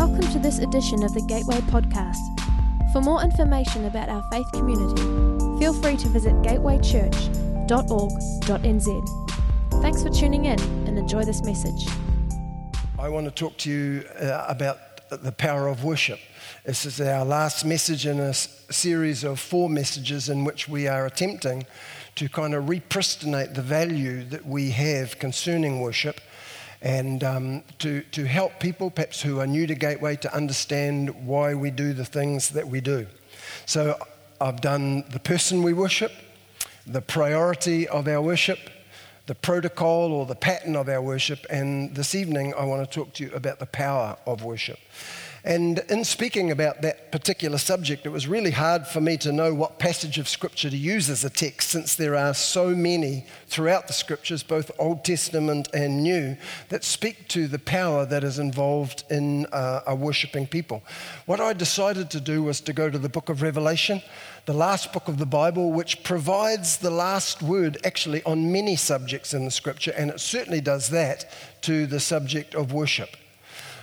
Welcome to this edition of the Gateway Podcast. For more information about our faith community, feel free to visit gatewaychurch.org.nz. Thanks for tuning in and enjoy this message. I want to talk to you about the power of worship. This is our last message in a series of four messages in which we are attempting to kind of repristinate the value that we have concerning worship, and to help people perhaps who are new to Gateway to understand why we do the things that we do. So I've done the person we worship, the priority of our worship, the protocol or the pattern of our worship, and this evening I want to talk to you about the power of worship. And in speaking about that particular subject, it was really hard for me to know what passage of Scripture to use as a text, since there are so many throughout the Scriptures, both Old Testament and New, that speak to the power that is involved in a worshipping people. What I decided to do was to go to the book of Revelation, the last book of the Bible, which provides the last word actually on many subjects in the Scripture, and it certainly does that to the subject of worship.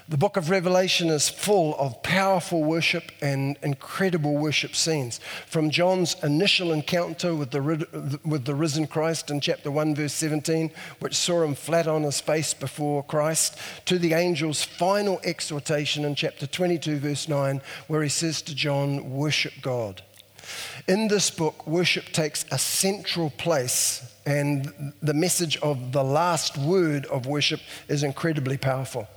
The book of Revelation is full of powerful worship and incredible worship scenes. From John's initial encounter with the risen Christ in chapter 1, verse 17, which saw him flat on his face before Christ, to the angel's final exhortation in chapter 22, verse 9, where he says to John, "Worship God." In this book, worship takes a central place, and the message of the last word of worship is incredibly powerful.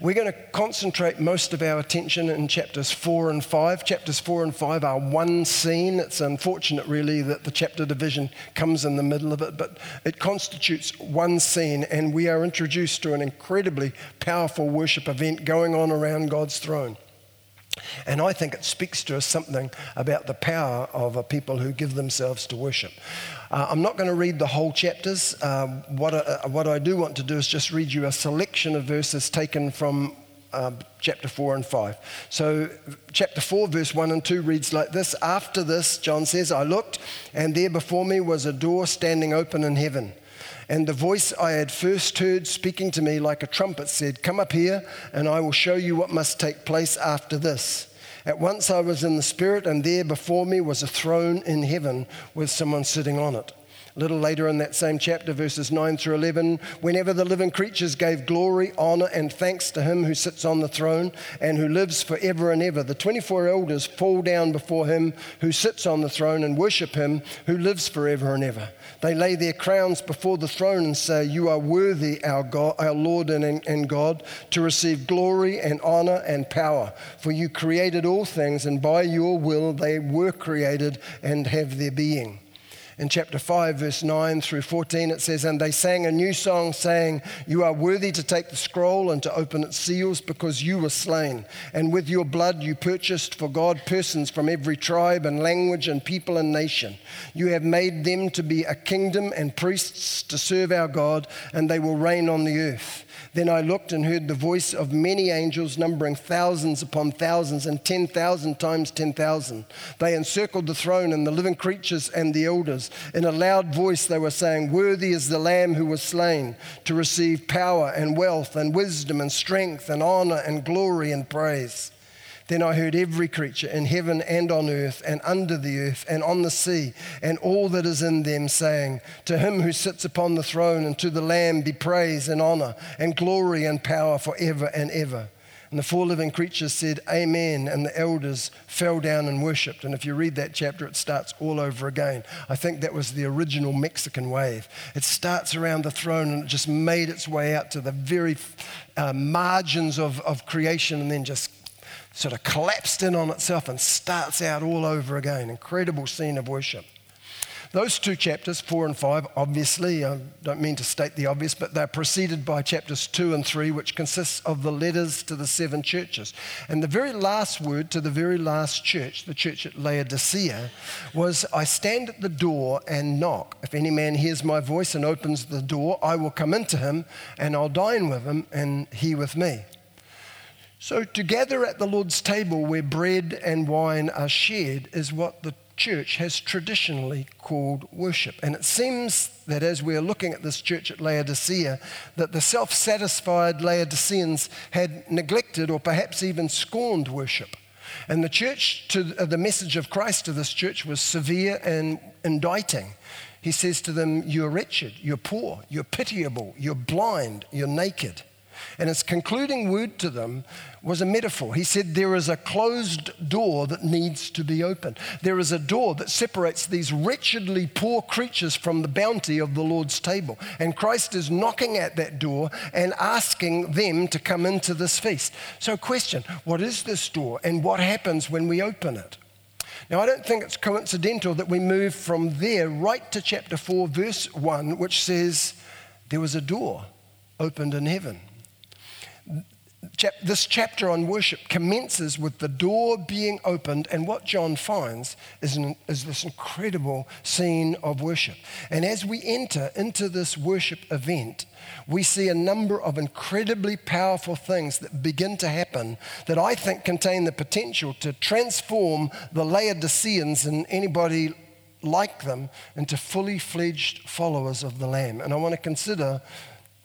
We're going to concentrate most of our attention in chapters 4 and 5. Chapters 4 and 5 are one scene. It's unfortunate, really, that the chapter division comes in the middle of it, but it constitutes one scene, and we are introduced to an incredibly powerful worship event going on around God's throne. And I think it speaks to us something about the power of a people who give themselves to worship. I'm not going to read the whole chapters. What I do want to do is just read you a selection of verses taken from chapter 4 and 5. So chapter 4, verse 1 and 2 reads like this. "After this," John says, "I looked, and there before me was a door standing open in heaven. And the voice I had first heard speaking to me like a trumpet said, 'Come up here, and I will show you what must take place after this.' At once I was in the Spirit, and there before me was a throne in heaven with someone sitting on it." A little later in that same chapter, verses 9 through 11, "Whenever the living creatures gave glory, honor, and thanks to him who sits on the throne and who lives forever and ever, the 24 elders fall down before him who sits on the throne and worship him who lives forever and ever. They lay their crowns before the throne and say, 'You are worthy, our God, our Lord and God, to receive glory and honor and power. For you created all things, and by your will they were created and have their being.'" In chapter 5, verse 9 through 14, it says, "And they sang a new song, saying, 'You are worthy to take the scroll and to open its seals, because you were slain. And with your blood you purchased for God persons from every tribe and language and people and nation. You have made them to be a kingdom and priests to serve our God, and they will reign on the earth.' Then I looked and heard the voice of many angels, numbering thousands upon thousands and 10,000 times 10,000. They encircled the throne and the living creatures and the elders. In a loud voice they were saying, 'Worthy is the Lamb who was slain to receive power and wealth and wisdom and strength and honor and glory and praise.' Then I heard every creature in heaven and on earth and under the earth and on the sea and all that is in them saying, 'To him who sits upon the throne and to the Lamb be praise and honor and glory and power forever and ever.' And the four living creatures said, 'Amen,' and the elders fell down and worshipped." And if you read that chapter, it starts all over again. I think that was the original Mexican wave. It starts around the throne and it just made its way out to the very margins of creation, and then just sort of collapsed in on itself and starts out all over again. Incredible scene of worship. Those two chapters, 4 and 5, obviously, I don't mean to state the obvious, but they're preceded by chapters 2 and 3, which consists of the letters to the seven churches. And the very last word to the very last church, the church at Laodicea, was, "I stand at the door and knock. If any man hears my voice and opens the door, I will come into him and I'll dine with him and he with me." So to gather at the Lord's table where bread and wine are shared is what the church has traditionally called worship. And it seems that as we're looking at this church at Laodicea, that the self-satisfied Laodiceans had neglected or perhaps even scorned worship. And the message of Christ to this church was severe and indicting. He says to them, "You're wretched, you're poor, you're pitiable, you're blind, you're naked." And his concluding word to them was a metaphor. He said, there is a closed door that needs to be opened. There is a door that separates these wretchedly poor creatures from the bounty of the Lord's table. And Christ is knocking at that door and asking them to come into this feast. So question, what is this door and what happens when we open it? Now, I don't think it's coincidental that we move from there right to chapter 4, verse 1, which says, there was a door opened in heaven. This chapter on worship commences with the door being opened, and what John finds is this incredible scene of worship. And as we enter into this worship event, we see a number of incredibly powerful things that begin to happen that I think contain the potential to transform the Laodiceans and anybody like them into fully fledged followers of the Lamb. And I want to consider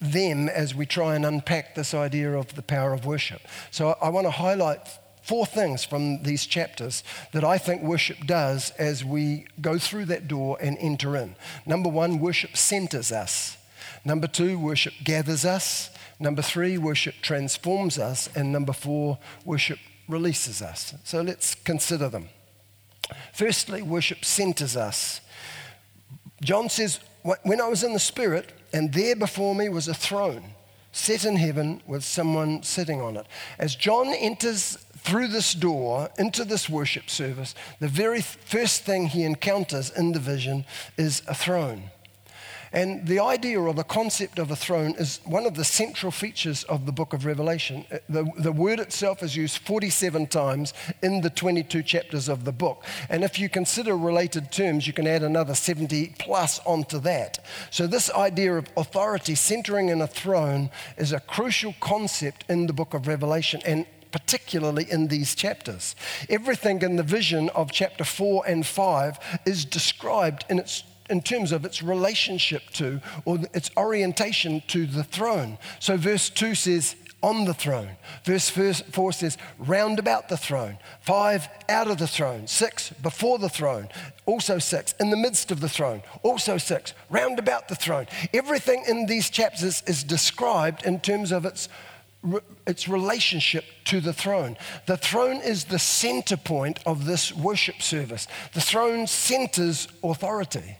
them as we try and unpack this idea of the power of worship. So I want to highlight four things from these chapters that I think worship does as we go through that door and enter in. Number one, worship centers us. Number two, worship gathers us. Number three, worship transforms us. And number four, worship releases us. So let's consider them. Firstly, worship centers us. John says, when I was in the Spirit, and there before me was a throne set in heaven with someone sitting on it. As John enters through this door into this worship service, the very first thing he encounters in the vision is a throne. And the idea or the concept of a throne is one of the central features of the book of Revelation. The word itself is used 47 times in the 22 chapters of the book. And if you consider related terms, you can add another 70 plus onto that. So this idea of authority centering in a throne is a crucial concept in the book of Revelation, and particularly in these chapters. Everything in the vision of chapter 4 and 5 is described in terms of its relationship to or its orientation to the throne. So verse 2 says, on the throne. Verse 4 says, round about the throne. 5, out of the throne. 6, before the throne. Also 6, in the midst of the throne. Also 6, round about the throne. Everything in these chapters is described in terms of its relationship to the throne. The throne is the center point of this worship service. The throne centers authority.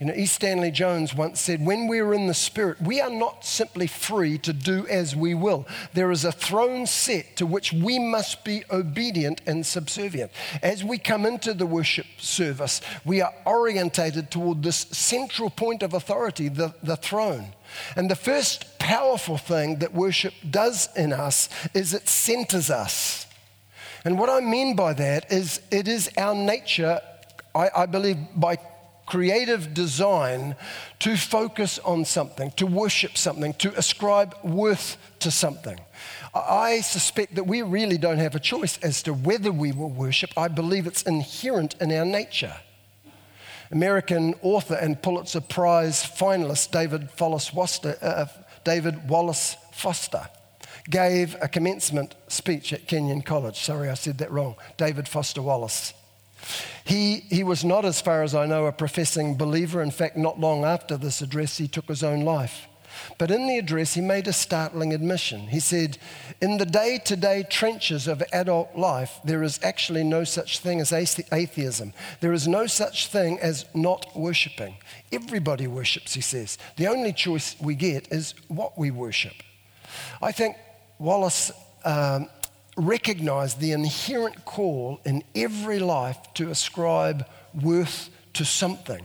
You know, E. Stanley Jones once said, when we are in the Spirit, we are not simply free to do as we will. There is a throne set to which we must be obedient and subservient. As we come into the worship service, we are orientated toward this central point of authority, the throne. And the first powerful thing that worship does in us is it centers us. And what I mean by that is it is our nature, I believe, by creative design to focus on something, to worship something, to ascribe worth to something. I suspect that we really don't have a choice as to whether we will worship. I believe it's inherent in our nature. American author and Pulitzer Prize finalist David Wallace Foster gave a commencement speech at Kenyon College. Sorry, I said that wrong. David Foster Wallace. He was not, as far as I know, a professing believer. In fact, not long after this address, he took his own life. But in the address, he made a startling admission. He said, in the day-to-day trenches of adult life, there is actually no such thing as atheism. There is no such thing as not worshipping. Everybody worships, he says. The only choice we get is what we worship. I think Wallace recognize the inherent call in every life to ascribe worth to something,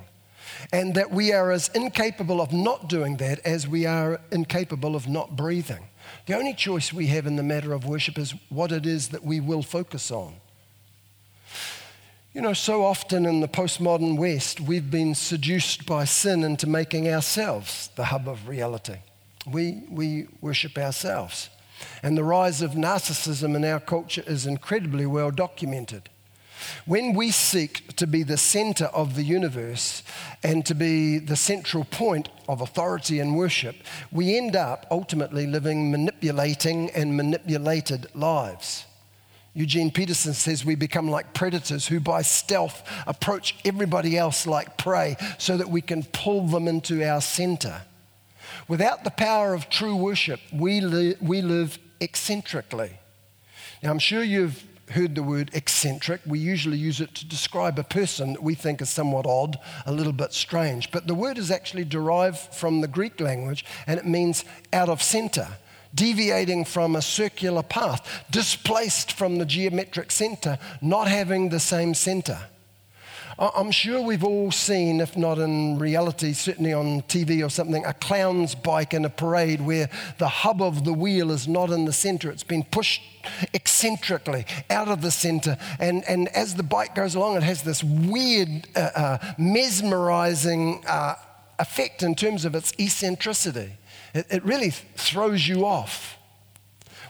and that we are as incapable of not doing that as we are incapable of not breathing. The only choice we have in the matter of worship is what it is that we will focus on. You know, so often in the postmodern West, we've been seduced by sin into making ourselves the hub of reality. We worship ourselves. And the rise of narcissism in our culture is incredibly well documented. When we seek to be the center of the universe and to be the central point of authority and worship, we end up ultimately living manipulating and manipulated lives. Eugene Peterson says we become like predators who by stealth approach everybody else like prey so that we can pull them into our center. Without the power of true worship, we live eccentrically. Now, I'm sure you've heard the word eccentric. We usually use it to describe a person that we think is somewhat odd, a little bit strange. But the word is actually derived from the Greek language, and it means out of center, deviating from a circular path, displaced from the geometric center, not having the same center. I'm sure we've all seen, if not in reality, certainly on TV or something, a clown's bike in a parade where the hub of the wheel is not in the center. It's been pushed eccentrically out of the center. And as the bike goes along, it has this weird, mesmerizing effect in terms of its eccentricity. It really throws you off.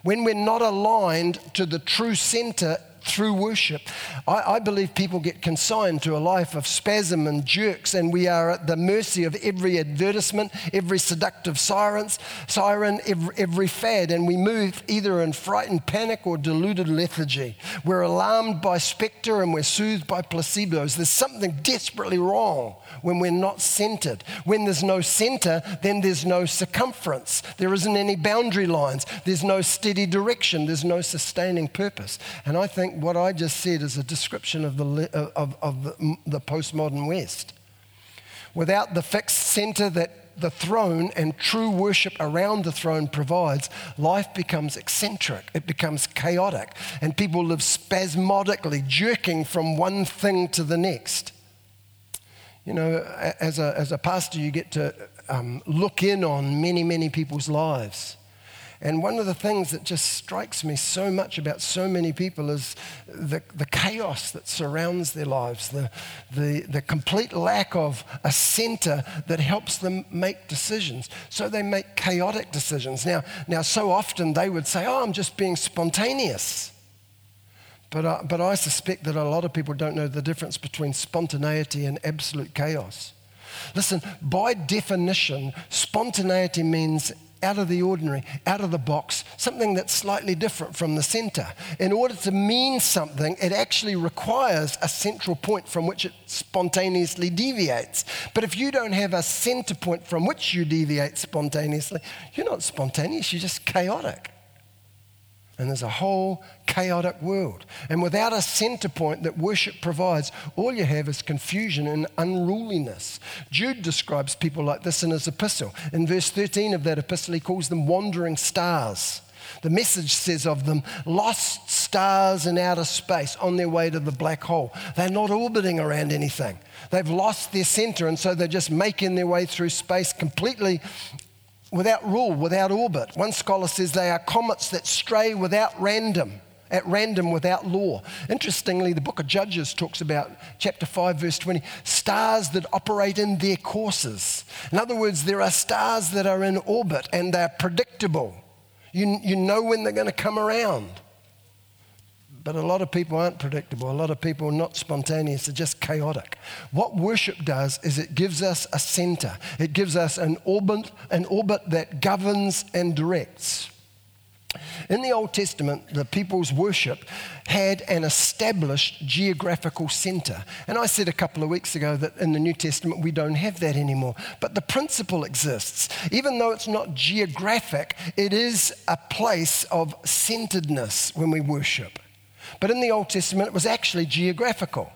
When we're not aligned to the true center through worship, I believe people get consigned to a life of spasm and jerks, and we are at the mercy of every advertisement, every seductive siren, every fad, and we move either in frightened panic or deluded lethargy. We're alarmed by spectre and we're soothed by placebos. There's something desperately wrong when we're not centered. When there's no center, then there's no circumference. There isn't any boundary lines. There's no steady direction. There's no sustaining purpose. And I think what I just said is a description of the postmodern West. Without the fixed center that the throne and true worship around the throne provides, life becomes eccentric, it becomes chaotic, and people live spasmodically, jerking from one thing to the next. You know, as a pastor, you get to look in on many, many people's lives. And one of the things that just strikes me so much about so many people is the chaos that surrounds their lives, the complete lack of a center that helps them make decisions. So they make chaotic decisions. Now, so often they would say, "Oh, I'm just being spontaneous." But I suspect that a lot of people don't know the difference between spontaneity and absolute chaos. Listen, by definition, spontaneity means out of the ordinary, out of the box, something that's slightly different from the center. In order to mean something, it actually requires a central point from which it spontaneously deviates. But if you don't have a center point from which you deviate spontaneously, you're not spontaneous, you're just chaotic. And there's a whole chaotic world. And without a center point that worship provides, all you have is confusion and unruliness. Jude describes people like this in his epistle. In verse 13 of that epistle, he calls them wandering stars. The Message says of them, lost stars in outer space on their way to the black hole. They're not orbiting around anything. They've lost their center, and so they're just making their way through space completely without rule, without orbit. One scholar says they are comets that stray at random without law. Interestingly, the book of Judges talks about, chapter 5, verse 20, stars that operate in their courses. In other words, there are stars that are in orbit and they're predictable. You know when they're going to come around. But a lot of people aren't predictable. A lot of people are not spontaneous. They're just chaotic. What worship does is it gives us a center. It gives us an orbit that governs and directs. In the Old Testament, the people's worship had an established geographical center. And I said a couple of weeks ago that in the New Testament, we don't have that anymore. But the principle exists. Even though it's not geographic, it is a place of centeredness when we worship. But in the Old Testament, it was actually geographical.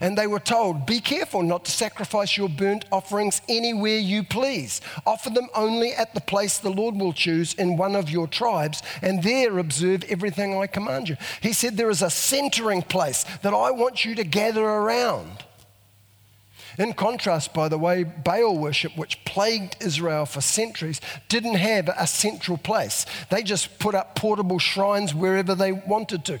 And they were told, be careful not to sacrifice your burnt offerings anywhere you please. Offer them only at the place the Lord will choose in one of your tribes, and there observe everything I command you. He said, there is a centering place that I want you to gather around. In contrast, by the way, Baal worship, which plagued Israel for centuries, didn't have a central place. They just put up portable shrines wherever they wanted to.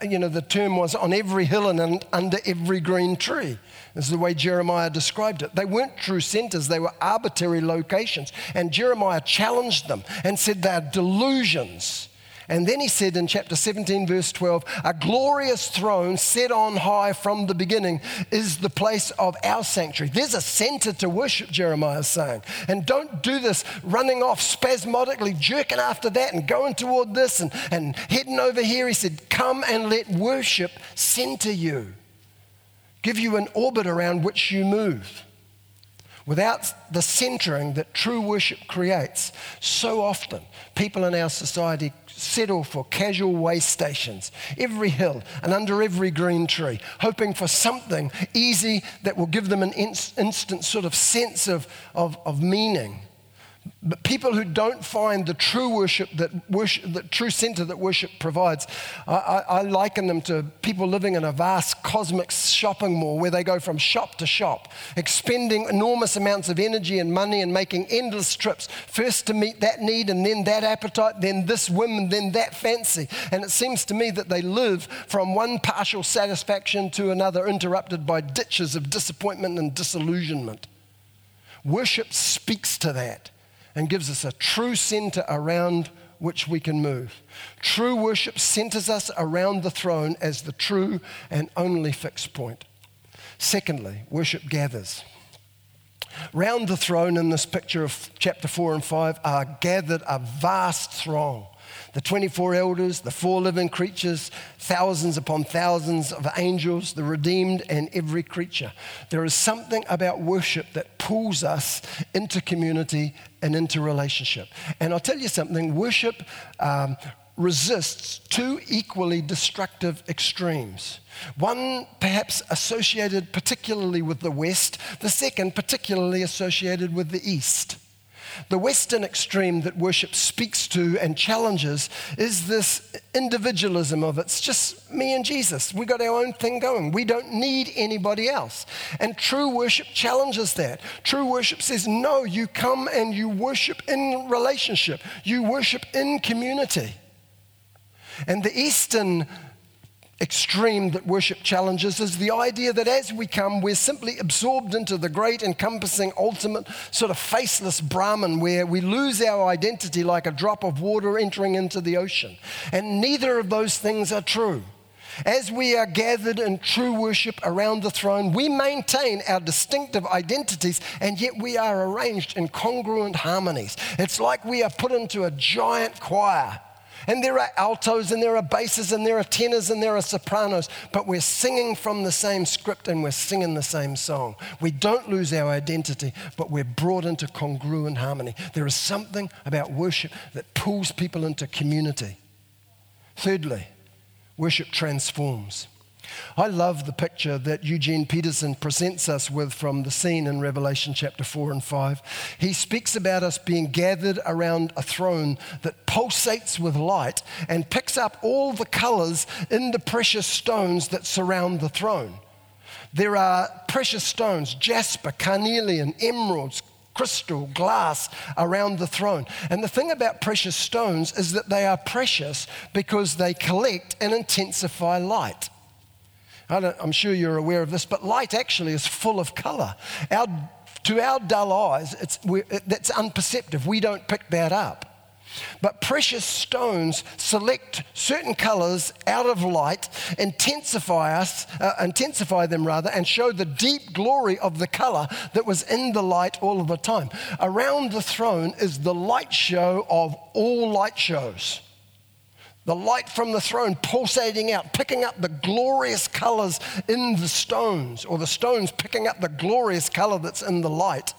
The term was on every hill and under every green tree. This is the way Jeremiah described it. They weren't true centers. They were arbitrary locations. And Jeremiah challenged them and said they are delusions. And then he said in chapter 17, verse 12, a glorious throne set on high from the beginning is the place of our sanctuary. There's a center to worship, Jeremiah is saying. And don't do this running off spasmodically, jerking after that and going toward this and heading over here. He said, come and let worship center you, give you an orbit around which you move. Without the centering that true worship creates, so often people in our society settle for casual way stations, every hill and under every green tree, hoping for something easy that will give them an instant sort of sense of meaning. But people who don't find the true worship, the true center that worship provides, I liken them to people living in a vast cosmic shopping mall where they go from shop to shop, expending enormous amounts of energy and money and making endless trips, first to meet that need and then that appetite, then this whim, then that fancy. And it seems to me that they live from one partial satisfaction to another, interrupted by ditches of disappointment and disillusionment. Worship speaks to that and gives us a true center around which we can move. True worship centers us around the throne as the true and only fixed point. Secondly, worship gathers. Round the throne in this picture of chapter 4 and 5 are gathered a vast throng. The 24 elders, the 4 living creatures, thousands upon thousands of angels, the redeemed, and every creature. There is something about worship that pulls us into community and into relationship. And I'll tell you something, worship resists two equally destructive extremes. One perhaps associated particularly with the West, the second particularly associated with the East. The Western extreme that worship speaks to and challenges is this individualism of it's just me and Jesus. We got our own thing going. We don't need anybody else. And true worship challenges that. True worship says, no, you come and you worship in relationship. You worship in community. And the Eastern extreme that worship challenges is the idea that as we come, we're simply absorbed into the great, encompassing, ultimate, sort of faceless Brahman, where we lose our identity like a drop of water entering into the ocean. And neither of those things are true. As we are gathered in true worship around the throne, we maintain our distinctive identities, and yet we are arranged in congruent harmonies. It's like we are put into a giant choir. And there are altos, and there are basses, and there are tenors, and there are sopranos, but we're singing from the same script and we're singing the same song. We don't lose our identity, but we're brought into congruent harmony. There is something about worship that pulls people into community. Thirdly, worship transforms. I love the picture that Eugene Peterson presents us with from the scene in Revelation chapter 4 and 5. He speaks about us being gathered around a throne that pulsates with light and picks up all the colors in the precious stones that surround the throne. There are precious stones, jasper, carnelian, emeralds, crystal, glass around the throne. And the thing about precious stones is that they are precious because they collect and intensify light. I'm sure you're aware of this, but light actually is full of color. To our dull eyes, that's unperceptive. We don't pick that up. But precious stones select certain colors out of light, intensify them, and show the deep glory of the color that was in the light all of the time. Around the throne is the light show of all light shows. The light from the throne pulsating out, picking up the glorious colors in the stones, or the stones picking up the glorious color that's in the light.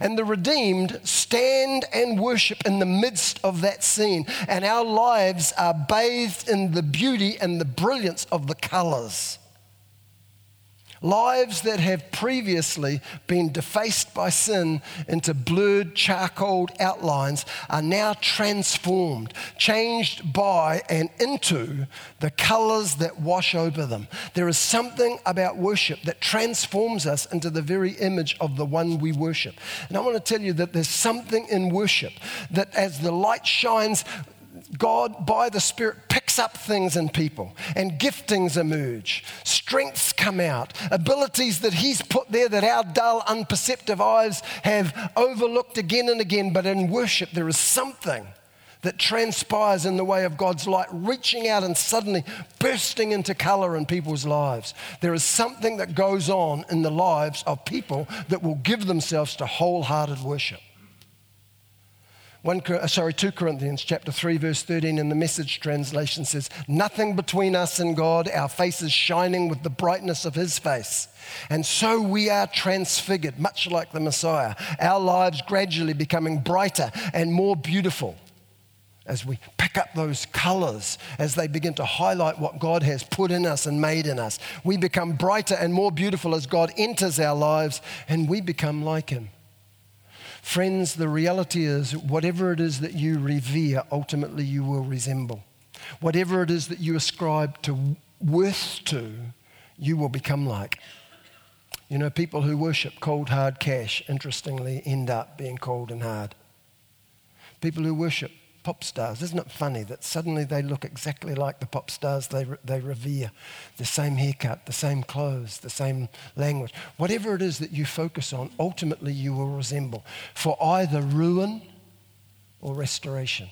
And the redeemed stand and worship in the midst of that scene. And our lives are bathed in the beauty and the brilliance of the colors. Lives that have previously been defaced by sin into blurred, charcoaled outlines are now transformed, changed by and into the colors that wash over them. There is something about worship that transforms us into the very image of the one we worship. And I want to tell you that there's something in worship that as the light shines, God, by the Spirit, picks up things in people, and giftings emerge. Strengths come out, abilities that He's put there that our dull, unperceptive eyes have overlooked again and again. But in worship, there is something that transpires in the way of God's light, reaching out and suddenly bursting into color in people's lives. There is something that goes on in the lives of people that will give themselves to wholehearted worship. 2 Corinthians chapter 3, verse 13 in the Message translation says, "Nothing between us and God, our faces shining with the brightness of his face. And so we are transfigured, much like the Messiah, our lives gradually becoming brighter and more beautiful." As we pick up those colors, as they begin to highlight what God has put in us and made in us, we become brighter and more beautiful as God enters our lives and we become like him. Friends, the reality is, whatever it is that you revere, ultimately you will resemble. Whatever it is that you ascribe to worth to, you will become like. You know, people who worship cold, hard cash, interestingly, end up being cold and hard. People who worship pop stars, isn't it funny that suddenly they look exactly like the pop stars they revere? The same haircut, the same clothes, the same language. Whatever it is that you focus on, ultimately you will resemble. For either ruin or restoration,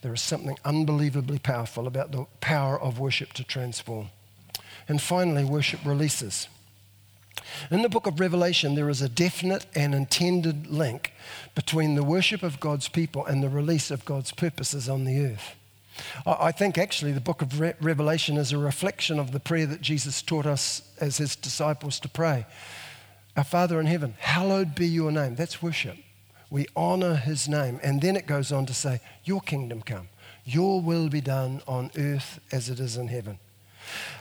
there is something unbelievably powerful about the power of worship to transform. And finally, worship releases. In the book of Revelation, there is a definite and intended link between the worship of God's people and the release of God's purposes on the earth. I think actually the book of Revelation is a reflection of the prayer that Jesus taught us as his disciples to pray. Our Father in heaven, hallowed be your name. That's worship. We honor his name. And then it goes on to say, your kingdom come, your will be done on earth as it is in heaven.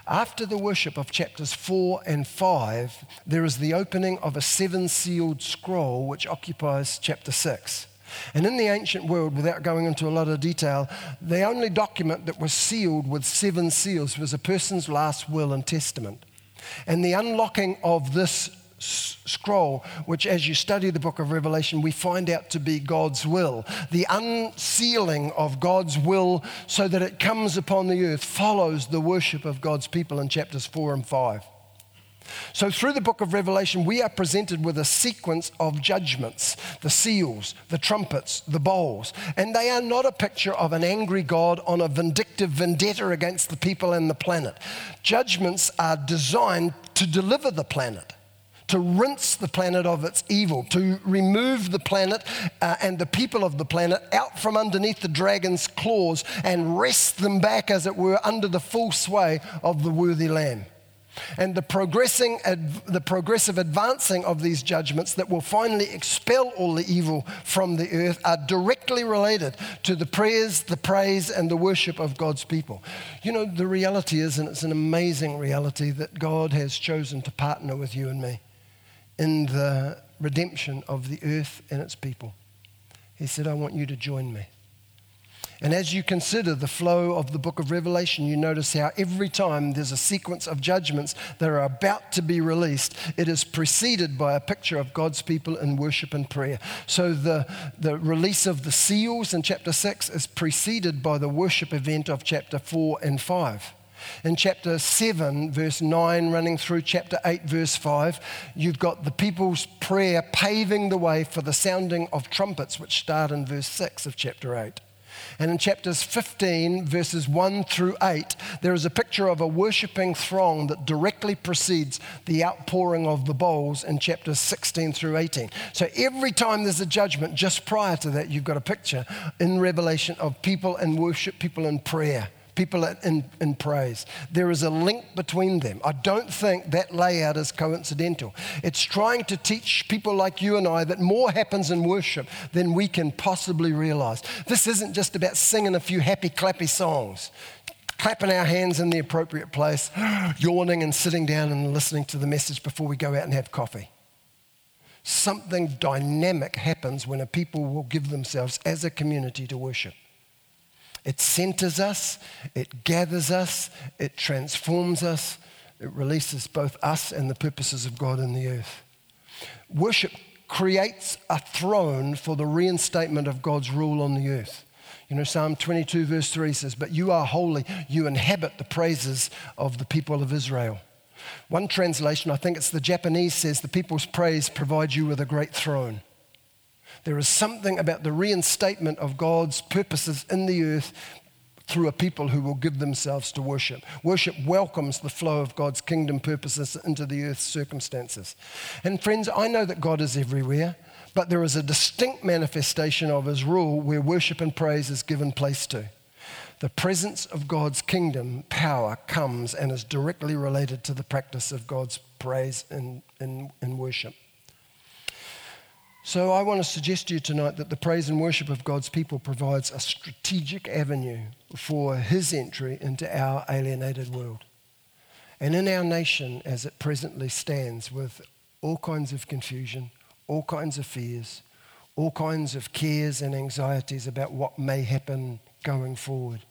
After the worship of chapters 4 and 5, there is the opening of a seven-sealed scroll which occupies chapter 6. And in the ancient world, without going into a lot of detail, the only document that was sealed with seven seals was a person's last will and testament. And the unlocking of this scroll, which as you study the book of Revelation, we find out to be God's will. The unsealing of God's will so that it comes upon the earth follows the worship of God's people in chapters 4 and 5. So through the book of Revelation, we are presented with a sequence of judgments, the seals, the trumpets, the bowls, and they are not a picture of an angry God on a vindictive vendetta against the people and the planet. Judgments are designed to deliver the planet, to rinse the planet of its evil, to remove the planet and the people of the planet out from underneath the dragon's claws and wrest them back, as it were, under the full sway of the worthy Lamb. And the progressive advancing of these judgments that will finally expel all the evil from the earth are directly related to the prayers, the praise, and the worship of God's people. You know, the reality is, and it's an amazing reality, that God has chosen to partner with you and me in the redemption of the earth and its people. He said, I want you to join me. And as you consider the flow of the book of Revelation, you notice how every time there's a sequence of judgments that are about to be released, it is preceded by a picture of God's people in worship and prayer. So the release of the seals in chapter 6 is preceded by the worship event of chapter 4 and 5. In chapter 7, verse 9, running through chapter 8, verse 5, you've got the people's prayer paving the way for the sounding of trumpets, which start in verse 6 of chapter 8. And in chapters 15, verses 1 through 8, there is a picture of a worshipping throng that directly precedes the outpouring of the bowls in chapters 16 through 18. So every time there's a judgment, just prior to that, you've got a picture in Revelation of people in worship, people in prayer, people in praise. There is a link between them. I don't think that layout is coincidental. It's trying to teach people like you and I that more happens in worship than we can possibly realize. This isn't just about singing a few happy, clappy songs, clapping our hands in the appropriate place, yawning and sitting down and listening to the message before we go out and have coffee. Something dynamic happens when a people will give themselves as a community to worship. It centers us, it gathers us, it transforms us, it releases both us and the purposes of God in the earth. Worship creates a throne for the reinstatement of God's rule on the earth. You know, Psalm 22 verse 3 says, "But you are holy, you inhabit the praises of the people of Israel." One translation, I think it's the Japanese, says, "The people's praise provides you with a great throne." There is something about the reinstatement of God's purposes in the earth through a people who will give themselves to worship. Worship welcomes the flow of God's kingdom purposes into the earth's circumstances. And friends, I know that God is everywhere, but there is a distinct manifestation of his rule where worship and praise is given place to. The presence of God's kingdom power comes and is directly related to the practice of God's praise in worship. So I want to suggest to you tonight that the praise and worship of God's people provides a strategic avenue for his entry into our alienated world. And in our nation as it presently stands, with all kinds of confusion, all kinds of fears, all kinds of cares and anxieties about what may happen going forward.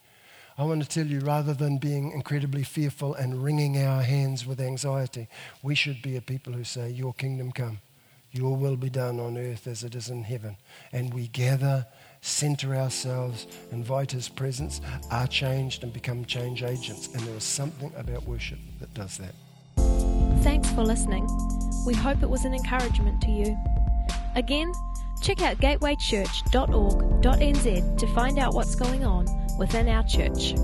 I want to tell you, rather than being incredibly fearful and wringing our hands with anxiety, we should be a people who say, "Your kingdom come. Your will be done on earth as it is in heaven." And we gather, center ourselves, invite his presence, are changed and become change agents. And there is something about worship that does that. Thanks for listening. We hope it was an encouragement to you. Again, check out gatewaychurch.org.nz to find out what's going on within our church.